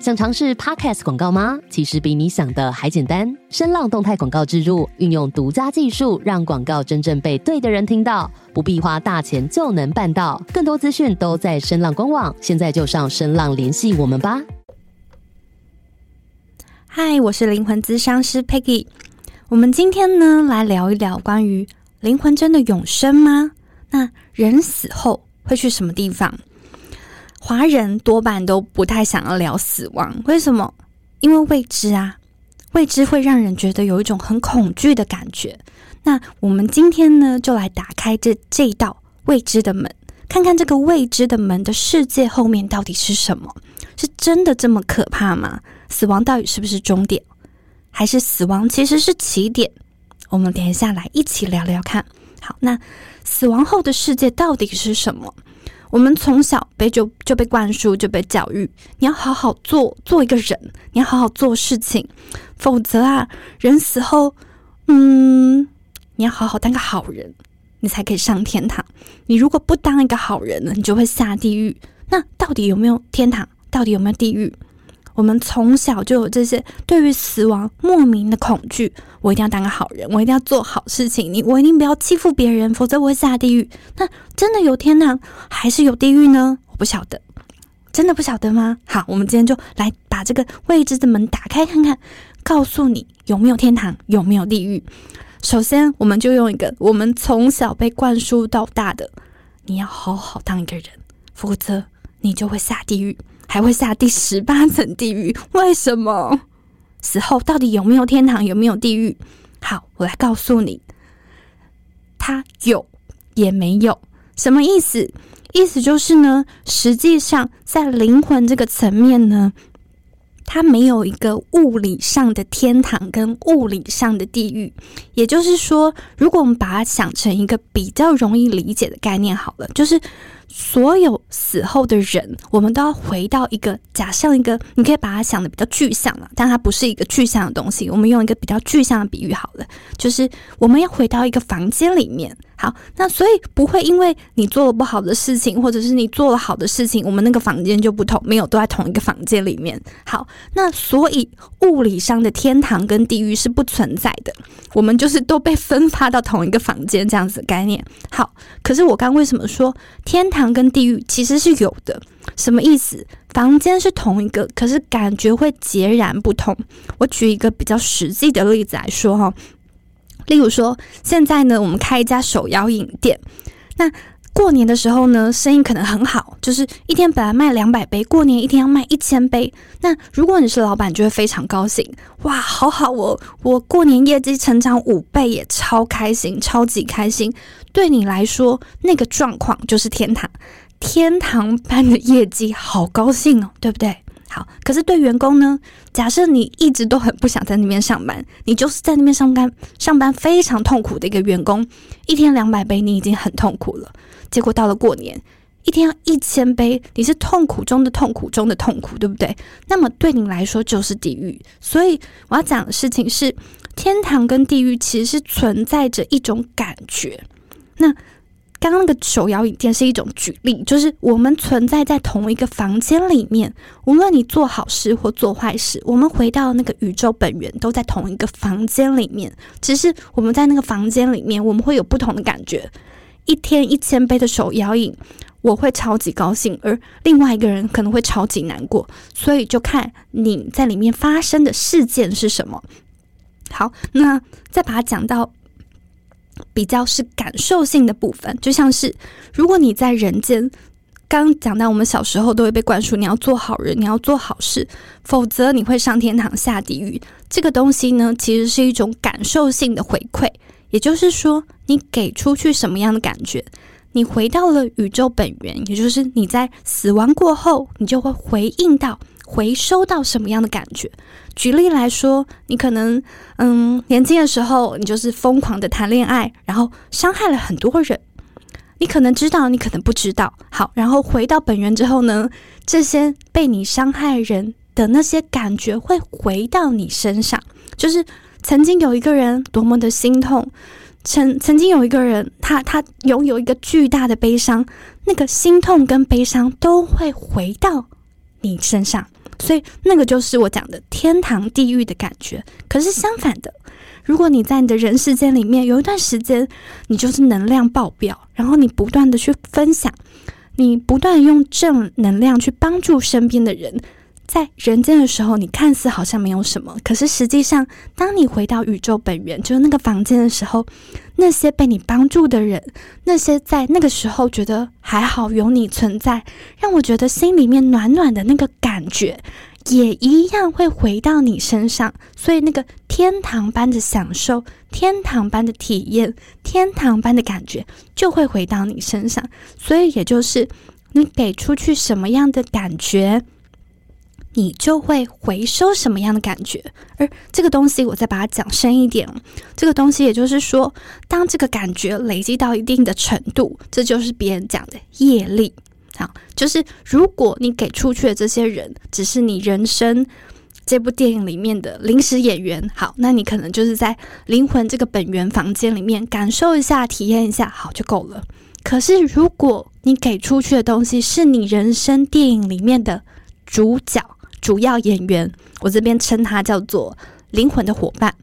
想尝试 Podcast 广告吗？其实比你想的还简单。声浪动态广告植入，运用独家技术，让广告真正被对的人听到，不必花大钱就能办到。更多资讯都在声浪官网，现在就上声浪联系我们吧。嗨，我是灵魂咨商师 Peggy。我们今天呢，来聊一聊关于灵魂真的永生吗？那人死后会去什么地方？华人多半都不太想要聊死亡，为什么？因为未知啊，未知会让人觉得有一种很恐惧的感觉。那我们今天呢，就来打开这一道未知的门，看看这个未知的门的世界后面到底是什么？是真的这么可怕吗？死亡到底是不是终点？还是死亡其实是起点？我们等一下来一起聊聊看。好，那死亡后的世界到底是什么？我们从小就被灌输，就被教育，你要好好做一个人，你要好好做事情，否则啊，人死后，你要好好当个好人，你才可以上天堂。你如果不当一个好人呢，你就会下地狱。那到底有没有天堂？到底有没有地狱？我们从小就有这些对于死亡莫名的恐惧，我一定要当个好人，我一定要做好事情，我一定不要欺负别人，否则我会下地狱。那真的有天堂还是有地狱呢？我不晓得，真的不晓得吗？好，我们今天就来把这个未知的门打开看看，告诉你有没有天堂，有没有地狱。首先，我们就用一个我们从小被灌输到大的，你要好好当一个人，否则你就会下地狱，还会下第18层地狱。为什么？死后到底有没有天堂，有没有地狱？好，我来告诉你，它有也没有。什么意思？意思就是呢，实际上在灵魂这个层面呢，它没有一个物理上的天堂跟物理上的地狱。也就是说，如果我们把它想成一个比较容易理解的概念好了，就是所有死后的人，我们都要回到一个假象，一个你可以把它想的比较具象了，但它不是一个具象的东西，我们用一个比较具象的比喻好了，就是我们要回到一个房间里面。好，那所以不会因为你做了不好的事情，或者是你做了好的事情，我们那个房间就不同，没有，都在同一个房间里面。好，那所以物理上的天堂跟地狱是不存在的，我们就是都被分发到同一个房间，这样子的概念。好，可是我刚为什么说天堂跟地狱其实是有的？什么意思？房间是同一个，可是感觉会截然不同。我举一个比较实际的例子来说哈，例如说现在呢，我们开一家手摇饮店，那过年的时候呢，生意可能很好，就是一天本来卖200杯，过年一天要卖1000杯。那如果你是老板，就会非常高兴，哇，好好哦，我过年业绩成长5倍，也超开心，超级开心。对你来说，那个状况就是天堂，天堂般的业绩，好高兴哦，对不对？好，可是对员工呢，假设你一直都很不想在那边上班，你就是在那边上班非常痛苦的一个员工，一天200杯你已经很痛苦了，结果到了过年，一天要1000杯，你是痛苦中的痛苦中的痛苦，对不对？那么对你来说就是地狱。所以我要讲的事情是，天堂跟地狱其实是存在着一种感觉。那刚刚那个手摇饮店是一种举例，就是我们存在在同一个房间里面，无论你做好事或做坏事，我们回到那个宇宙本源，都在同一个房间里面。只是我们在那个房间里面，我们会有不同的感觉。一天1000杯的手摇饮，我会超级高兴，而另外一个人可能会超级难过，所以就看你在里面发生的事件是什么。好，那再把它讲到比较是感受性的部分，就像是如果你在人间，刚讲到我们小时候都会被灌输，你要做好人，你要做好事，否则你会上天堂下地狱。这个东西呢，其实是一种感受性的回馈，也就是说你给出去什么样的感觉，你回到了宇宙本源，也就是你在死亡过后，你就会回应到回收到什么样的感觉。举例来说，你可能年轻的时候你就是疯狂的谈恋爱，然后伤害了很多人，你可能知道，你可能不知道。好，然后回到本源之后呢，这些被你伤害人的那些感觉会回到你身上，就是曾经有一个人多么的心痛，曾经有一个人他拥有一个巨大的悲伤，那个心痛跟悲伤都会回到你身上。所以那个就是我讲的天堂地狱的感觉。可是相反的，如果你在你的人世间里面有一段时间你就是能量爆表，然后你不断的去分享，你不断的用正能量去帮助身边的人，在人间的时候你看似好像没有什么，可是实际上当你回到宇宙本源，就是那个房间的时候，那些被你帮助的人，那些在那个时候觉得还好有你存在，让我觉得心里面暖暖的那个感觉也一样会回到你身上。所以那个天堂般的享受，天堂般的体验，天堂般的感觉就会回到你身上。所以也就是你给出去什么样的感觉，你就会回收什么样的感觉。而这个东西我再把它讲深一点，这个东西也就是说，当这个感觉累积到一定的程度，这就是别人讲的业力。好，就是如果你给出去的这些人只是你人生这部电影里面的临时演员，好，那你可能就是在灵魂这个本源房间里面感受一下，体验一下，好，就够了。可是如果你给出去的东西是你人生电影里面的主角，主要演员，我这边称他叫做灵魂的伙伴。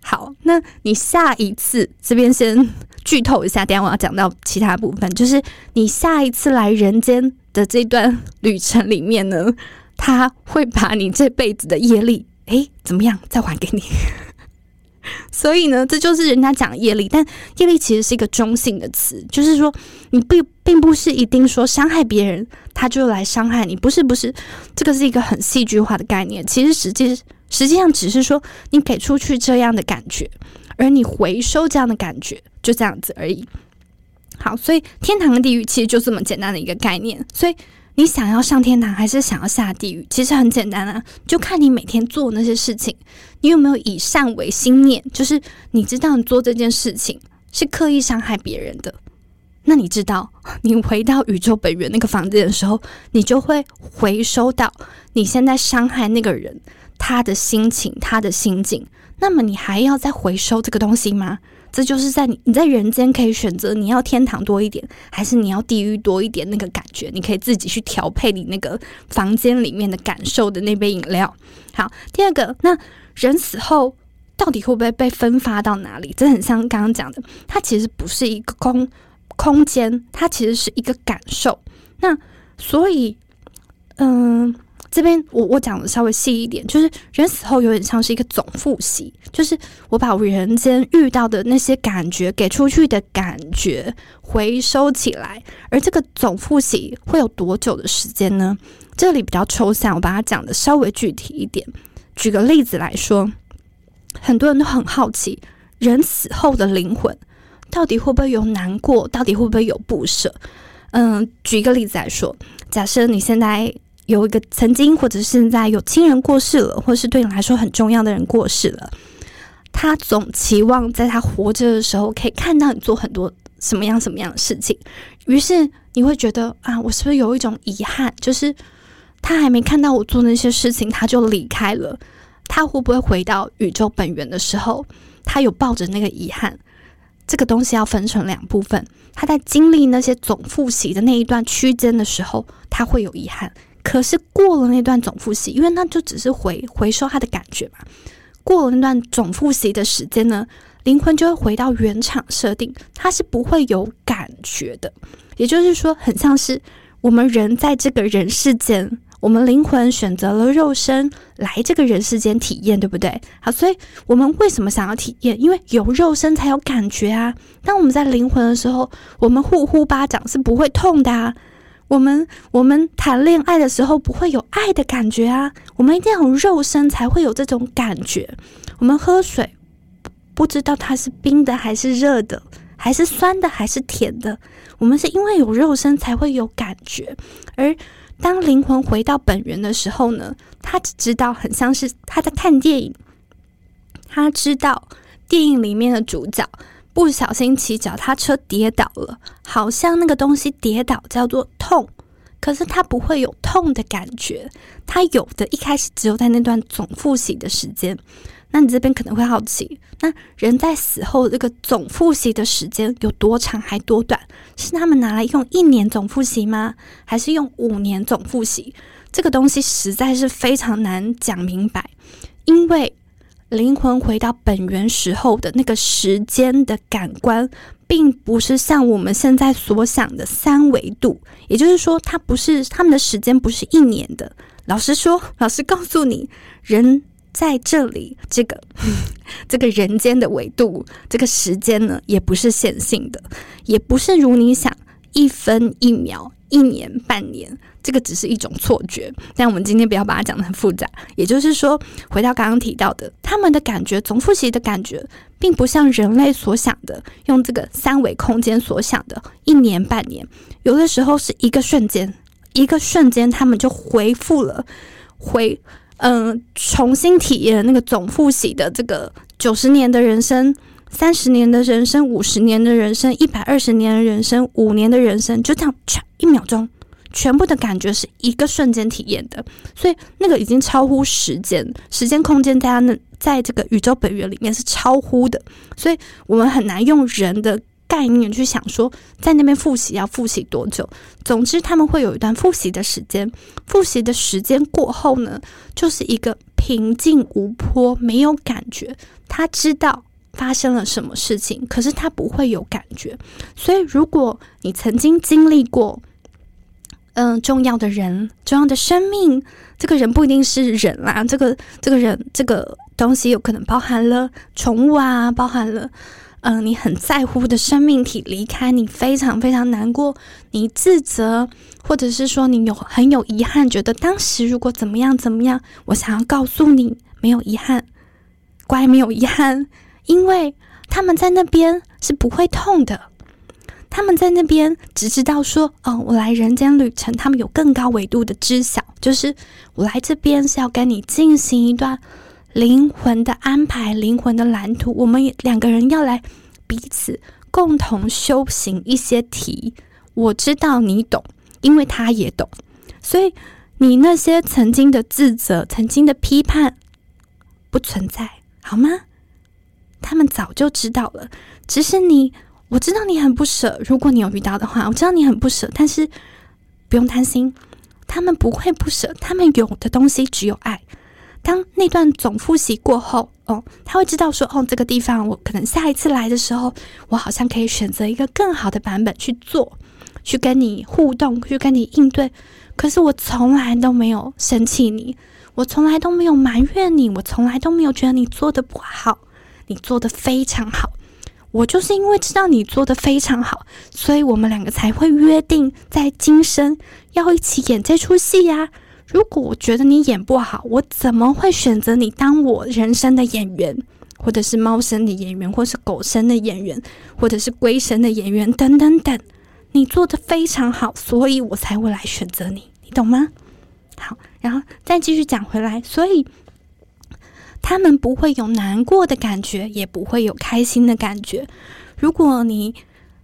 好，那你下一次，这边先剧透一下，等一下我要讲到其他部分，就是你下一次来人间的这段旅程里面呢，他会把你这辈子的业力，怎么样，再还给你。所以呢，这就是人家讲业力，但业力其实是一个中性的词，就是说你并不是一定说伤害别人他就来伤害你，不是，这个是一个很戏剧化的概念。其实实际上只是说你给出去这样的感觉，而你回收这样的感觉，就这样子而已。好，所以天堂跟地狱其实就这么简单的一个概念。所以你想要上天堂还是想要下地狱，其实很简单啊，就看你每天做那些事情，你有没有以善为心念，就是你知道你做这件事情是刻意伤害别人的，那你知道你回到宇宙本源那个房间的时候，你就会回收到你现在伤害那个人他的心情，他的心境。那么你还要再回收这个东西吗？这就是在你在人间可以选择你要天堂多一点还是你要地狱多一点，那个感觉你可以自己去调配你那个房间里面的感受的那杯饮料。好，第二个，那人死后到底会不会被分发到哪里，这很像刚刚讲的，它其实不是一个空间，它其实是一个感受。那所以这边我讲的稍微细一点，就是人死后有点像是一个总复习，就是我把人间遇到的那些感觉，给出去的感觉回收起来。而这个总复习会有多久的时间呢？这里比较抽象，我把它讲的稍微具体一点。举个例子来说，很多人都很好奇，人死后的灵魂到底会不会有难过，到底会不会有不舍。举一个例子来说，假设你现在有一个曾经或者现在有亲人过世了，或是对你来说很重要的人过世了，他总期望在他活着的时候可以看到你做很多什么样的事情，于是你会觉得啊，我是不是有一种遗憾，就是他还没看到我做那些事情他就离开了，他会不会回到宇宙本源的时候他有抱着那个遗憾。这个东西要分成两部分，他在经历那些总复习的那一段区间的时候他会有遗憾，可是过了那段总复习，因为那就只是回收他的感觉嘛。过了那段总复习的时间呢，灵魂就会回到原厂设定，它是不会有感觉的。也就是说，很像是我们人在这个人世间，我们灵魂选择了肉身来这个人世间体验，对不对？好，所以我们为什么想要体验？因为有肉身才有感觉啊。当我们在灵魂的时候，我们呼巴掌是不会痛的啊。我们谈恋爱的时候不会有爱的感觉啊，我们一定要有肉身才会有这种感觉。我们喝水不知道它是冰的还是热的，还是酸的还是甜的，我们是因为有肉身才会有感觉。而当灵魂回到本源的时候呢，他只知道很像是他在看电影，他知道电影里面的主角不小心骑脚踏车跌倒了，好像那个东西跌倒叫做痛，可是它不会有痛的感觉，它有的一开始只有在那段总复习的时间。那你这边可能会好奇，那人在死后这个总复习的时间有多长还多短？是他们拿来用1年总复习吗？还是用5年总复习？这个东西实在是非常难讲明白，因为灵魂回到本源时候的那个时间的感官并不是像我们现在所想的三维度，也就是说它不是，他们的时间不是一年的。老师告诉你，人在这里这个人间的维度，这个时间呢也不是线性的，也不是如你想一分一秒一年半年，这个只是一种错觉，但我们今天不要把它讲得很复杂。也就是说，回到刚刚提到的，他们的感觉，总复习的感觉并不像人类所想的，用这个三维空间所想的一年半年，有的时候是一个瞬间他们就回复了，重新体验那个总复习的这个90年的人生、30年的人生、50年的人生、120年的人生、5年的人生，就这样一秒钟全部的感觉是一个瞬间体验的，所以那个已经超乎时间空间，在这个宇宙本源里面是超乎的，所以我们很难用人的概念去想说在那边复习要复习多久。总之他们会有一段复习的时间，复习的时间过后呢，就是一个平静无波，没有感觉，他知道发生了什么事情，可是他不会有感觉。所以如果你曾经经历过重要的人，重要的生命，这个人不一定是人啦，这个人这个东西有可能包含了宠物啊，包含了你很在乎的生命体离开你，非常非常难过，你自责，或者是说你很有遗憾，觉得当时如果怎么样怎么样，我想要告诉你没有遗憾，乖，没有遗憾，因为他们在那边是不会痛的，他们在那边只知道说我来人间旅程，他们有更高维度的知晓，就是我来这边是要跟你进行一段灵魂的安排，灵魂的蓝图，我们两个人要来彼此共同修行一些题，我知道你懂，因为他也懂，所以你那些曾经的自责、曾经的批判不存在，好吗？他们早就知道了，只是我知道你很不舍，如果你有遇到的话，我知道你很不舍，但是不用担心，他们不会不舍，他们有的东西只有爱。当那段总复习过后他会知道说这个地方我可能下一次来的时候，我好像可以选择一个更好的版本去做，去跟你互动，去跟你应对，可是我从来都没有生气你，我从来都没有埋怨你，我从来都没有觉得你做得不好，你做得非常好，我就是因为知道你做得非常好，所以我们两个才会约定在今生要一起演这出戏呀。如果我觉得你演不好，我怎么会选择你当我人生的演员，或者是猫生的演员，或是狗生的演员，或者是龟生的演员等等等，你做得非常好，所以我才会来选择你，你懂吗？好，然后再继续讲回来，所以他们不会有难过的感觉，也不会有开心的感觉。如果你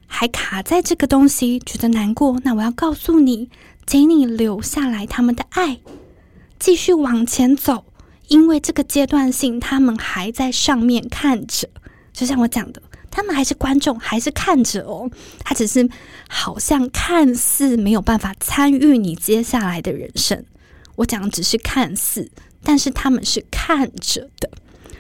还卡在这个东西觉得难过，那我要告诉你，请你留下来他们的爱，继续往前走，因为这个阶段性他们还在上面看着，就像我讲的，他们还是观众，还是看着他只是好像看似没有办法参与你接下来的人生，我讲的只是看似，但是他们是看着的，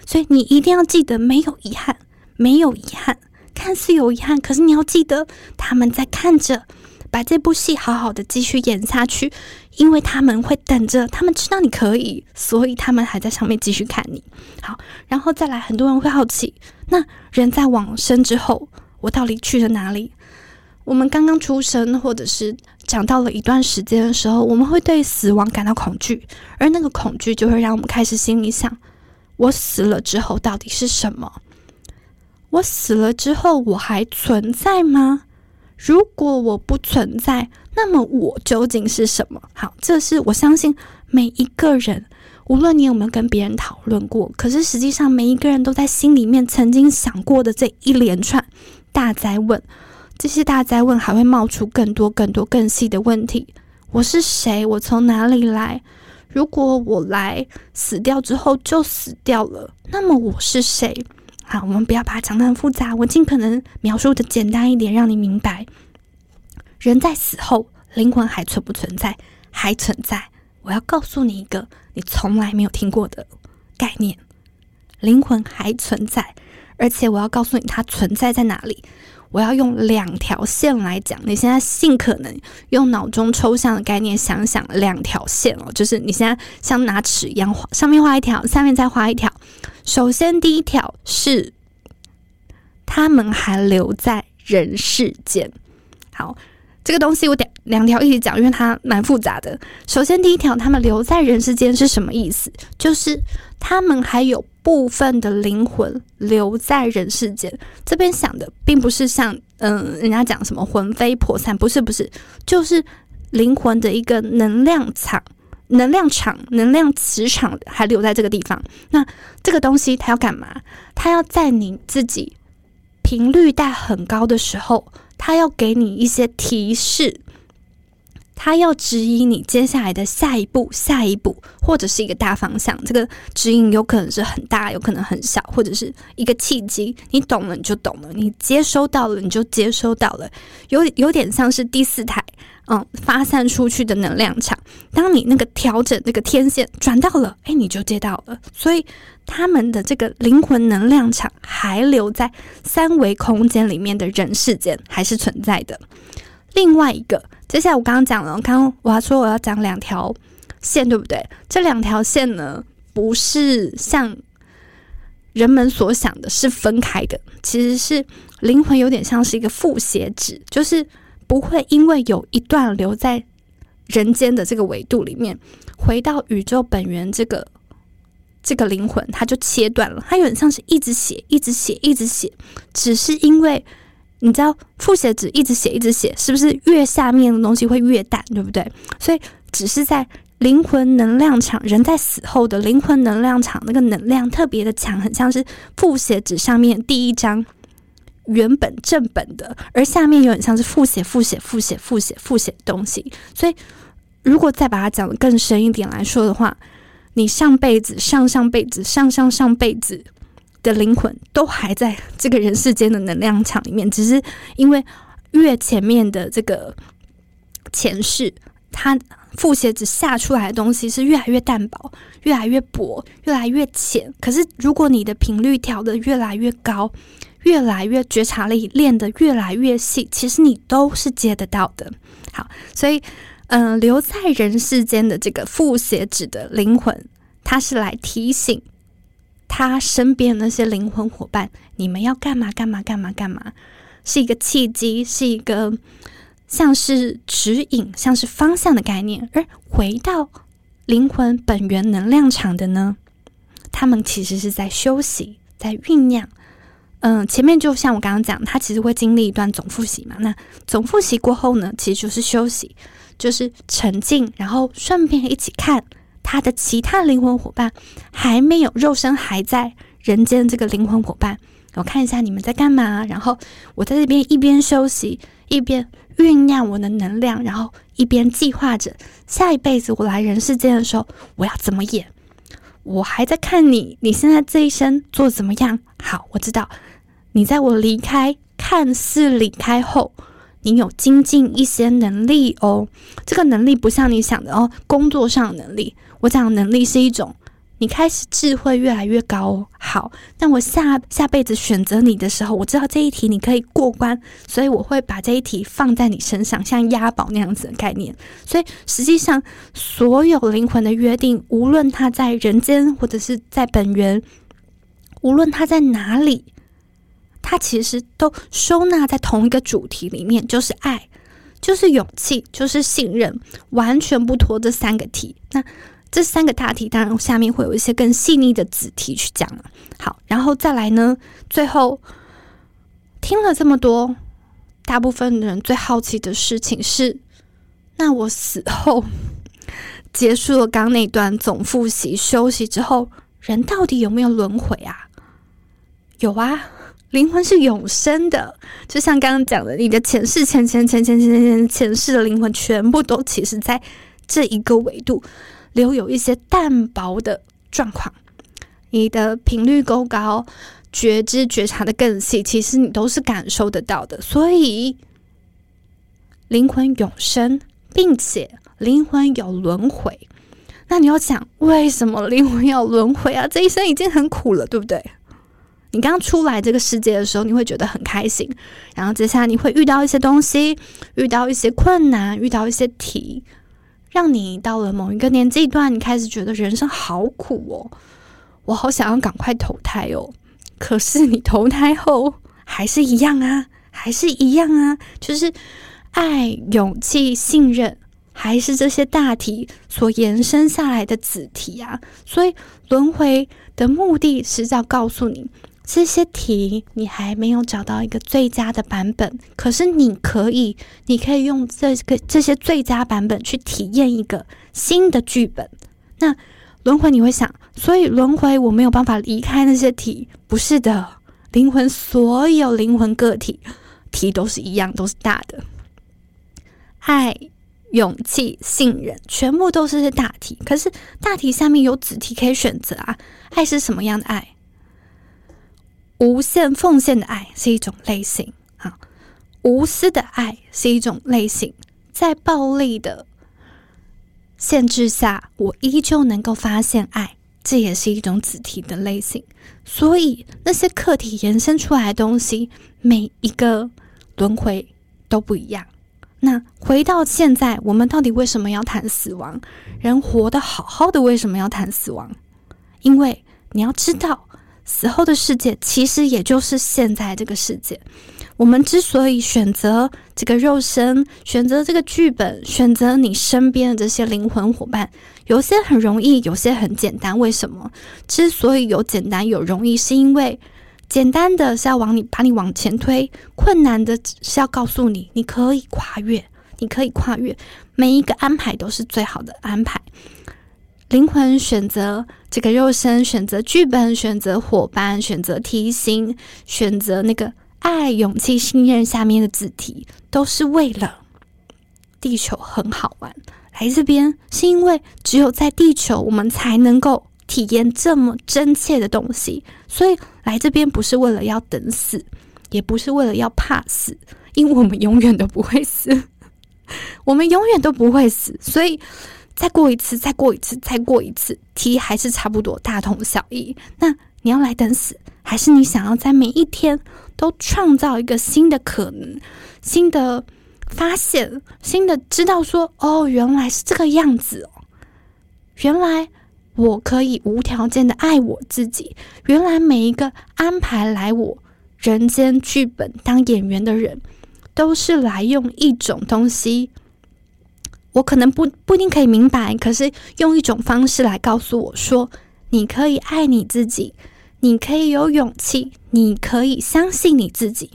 所以你一定要记得，没有遗憾，没有遗憾，看似有遗憾，可是你要记得他们在看着，把这部戏好好的继续演下去，因为他们会等着，他们知道你可以，所以他们还在上面继续看你。好，然后再来，很多人会好奇，那人在往生之后，我到底去了哪里？我们刚刚出生或者是长到了一段时间的时候，我们会对死亡感到恐惧，而那个恐惧就会让我们开始心里想，我死了之后到底是什么？我死了之后我还存在吗？如果我不存在，那么我究竟是什么？好，这是我相信每一个人，无论你有没有跟别人讨论过，可是实际上每一个人都在心里面曾经想过的这一连串大灾问。这些大灾问还会冒出更多更多更细的问题，我是谁？我从哪里来？如果我来死掉之后就死掉了，那么我是谁？好，我们不要把它讲得很复杂，我尽可能描述的简单一点，让你明白。人在死后，灵魂还存不存在？还存在，我要告诉你一个你从来没有听过的概念，灵魂还存在，而且我要告诉你它存在在哪里。我要用两条线来讲，你现在尽可能用脑中抽象的概念想想两条线哦，就是你现在像拿尺一样，上面画一条，下面再画一条。首先第一条是他们还留在人世间。好，这个东西我两条一起讲，因为它蛮复杂的。首先第一条，他们留在人世间是什么意思？就是他们还有部分的灵魂留在人世间，这边想的并不是像人家讲什么魂飞魄散，不是，就是灵魂的一个能量磁场还留在这个地方。那这个东西它要干嘛？它要在你自己频率带很高的时候，它要给你一些提示，它要指引你接下来的下一步，或者是一个大方向。这个指引有可能是很大，有可能很小，或者是一个契机。你懂了你就懂了，你接收到了你就接收到了，有点像是第四台发散出去的能量场。当你那个调整那个天线转到了，你就接到了。所以他们的这个灵魂能量场还留在三维空间里面的人世间还是存在的。另外一个，接下来我刚刚讲了，刚我说我要讲两条线，对不对？这两条线呢，不是像人们所想的是分开的，其实是灵魂有点像是一个复写纸，就是不会因为有一段留在人间的这个维度里面，回到宇宙本源这个灵魂，它就切断了。它有点像是一直写，只是因为你知道复写纸一直写，是不是越下面的东西会越淡，对不对？所以只是在灵魂能量场，人在死后的灵魂能量场，那个能量特别的强，很像是复写纸上面第一张原本正本的，而下面有点像是复写东西。所以如果再把它讲得更深一点来说的话，你上辈子、上辈子、上辈子的灵魂都还在这个人世间的能量场里面，只是因为越前面的这个前世，它复写纸下出来的东西是越来越淡薄、越来越薄、越来越浅。可是如果你的频率调得越来越高，越来越觉察力练得越来越细，其实你都是接得到的。好，所以留在人世间的这个复写纸的灵魂，它是来提醒他身边的那些灵魂伙伴，你们要干嘛，是一个契机，是一个像是指引、像是方向的概念。而回到灵魂本源能量场的呢，他们其实是在休息，在酝酿。前面就像我刚刚讲，他其实会经历一段总复习嘛，那总复习过后呢，其实就是休息，就是沉静，然后顺便一起看他的其他灵魂伙伴，还没有肉身还在人间这个灵魂伙伴，我看一下你们在干嘛，然后我在这边一边休息一边酝酿我的能量，然后一边计划着下一辈子我来人世间的时候我要怎么演。我还在看你现在这一生做怎么样。好，我知道你在我离开，看似离开后，你有精进一些能力哦。这个能力不像你想的哦，工作上的能力，我讲的能力是一种你开始智慧越来越高哦。好，那我下辈子选择你的时候，我知道这一题你可以过关，所以我会把这一题放在你身上，像押宝那样子的概念。所以实际上所有灵魂的约定，无论它在人间或者是在本源，无论它在哪里，它其实都收纳在同一个主题里面，就是爱，就是勇气，就是信任，完全不脱这三个题。那这三个大题当然下面会有一些更细腻的子题去讲了。好，然后再来呢，最后听了这么多，大部分人最好奇的事情是，那我死后结束了刚那段总复习休息之后，人到底有没有轮回啊？有啊，灵魂是永生的，就像刚刚讲的，你的前世、前世的灵魂，全部都其实在这一个维度留有一些淡薄的状况。你的频率够高，觉知觉察的更细，其实你都是感受得到的。所以灵魂永生，并且灵魂有轮回。那你要想为什么灵魂要轮回啊，这一生已经很苦了，对不对？你刚出来这个世界的时候你会觉得很开心，然后接下来你会遇到一些东西，遇到一些困难，遇到一些题，让你到了某一个年纪段，你开始觉得人生好苦哦，我好想要赶快投胎哦。可是你投胎后还是一样啊，还是一样啊，就是爱、勇气、信任还是这些大题所延伸下来的子题啊。所以轮回的目的是要告诉你，这些题你还没有找到一个最佳的版本，可是你可以用这些最佳版本去体验一个新的剧本。那轮回你会想，所以轮回我没有办法离开那些题，不是的，灵魂，所有灵魂个体题都是一样，都是大的，爱、勇气、信任全部都是大题，可是大题下面有子题可以选择啊。爱是什么样的爱？无限奉献的爱是一种类型，无私的爱是一种类型，在暴力的限制下我依旧能够发现爱，这也是一种子题的类型。所以那些课题延伸出来的东西每一个轮回都不一样。那回到现在，我们到底为什么要谈死亡？人活得好好的为什么要谈死亡？因为你要知道死后的世界其实也就是现在这个世界。我们之所以选择这个肉身，选择这个剧本，选择你身边的这些灵魂伙伴，有些很容易，有些很简单。为什么之所以有简单有容易，是因为简单的是要把你往前推，困难的是要告诉你，你可以跨越，你可以跨越，每一个安排都是最好的安排。灵魂选择这个肉身，选择剧本，选择伙伴，选择提醒，选择那个爱、勇气、信任下面的子题，都是为了地球很好玩。来这边是因为只有在地球我们才能够体验这么真切的东西，所以来这边不是为了要等死，也不是为了要怕死，因为我们永远都不会死我们永远都不会死，所以再过一次，再过一次，再过一次，题还是差不多，大同小异。那你要来等死，还是你想要在每一天都创造一个新的可能，新的发现，新的知道说，哦，原来是这个样子哦，原来我可以无条件的爱我自己，原来每一个安排来我人间剧本当演员的人，都是来用一种东西，我可能不一定可以明白，可是用一种方式来告诉我说，你可以爱你自己，你可以有勇气，你可以相信你自己。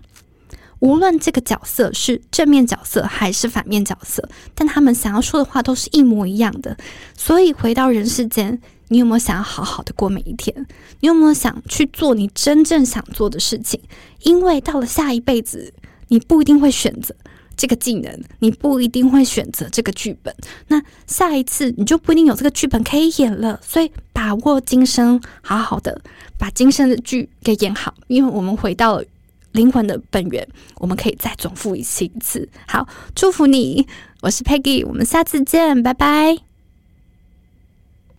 无论这个角色是正面角色还是反面角色，但他们想要说的话都是一模一样的。所以回到人世间，你有没有想要好好的过每一天？你有没有想去做你真正想做的事情？因为到了下一辈子，你不一定会选择这个技能，你不一定会选择这个剧本，那下一次你就不一定有这个剧本可以演了。所以把握今生，好好的把今生的剧给演好，因为我们回到了灵魂的本源，我们可以再重复一次。好，祝福你，我是 Peggy， 我们下次见，拜拜。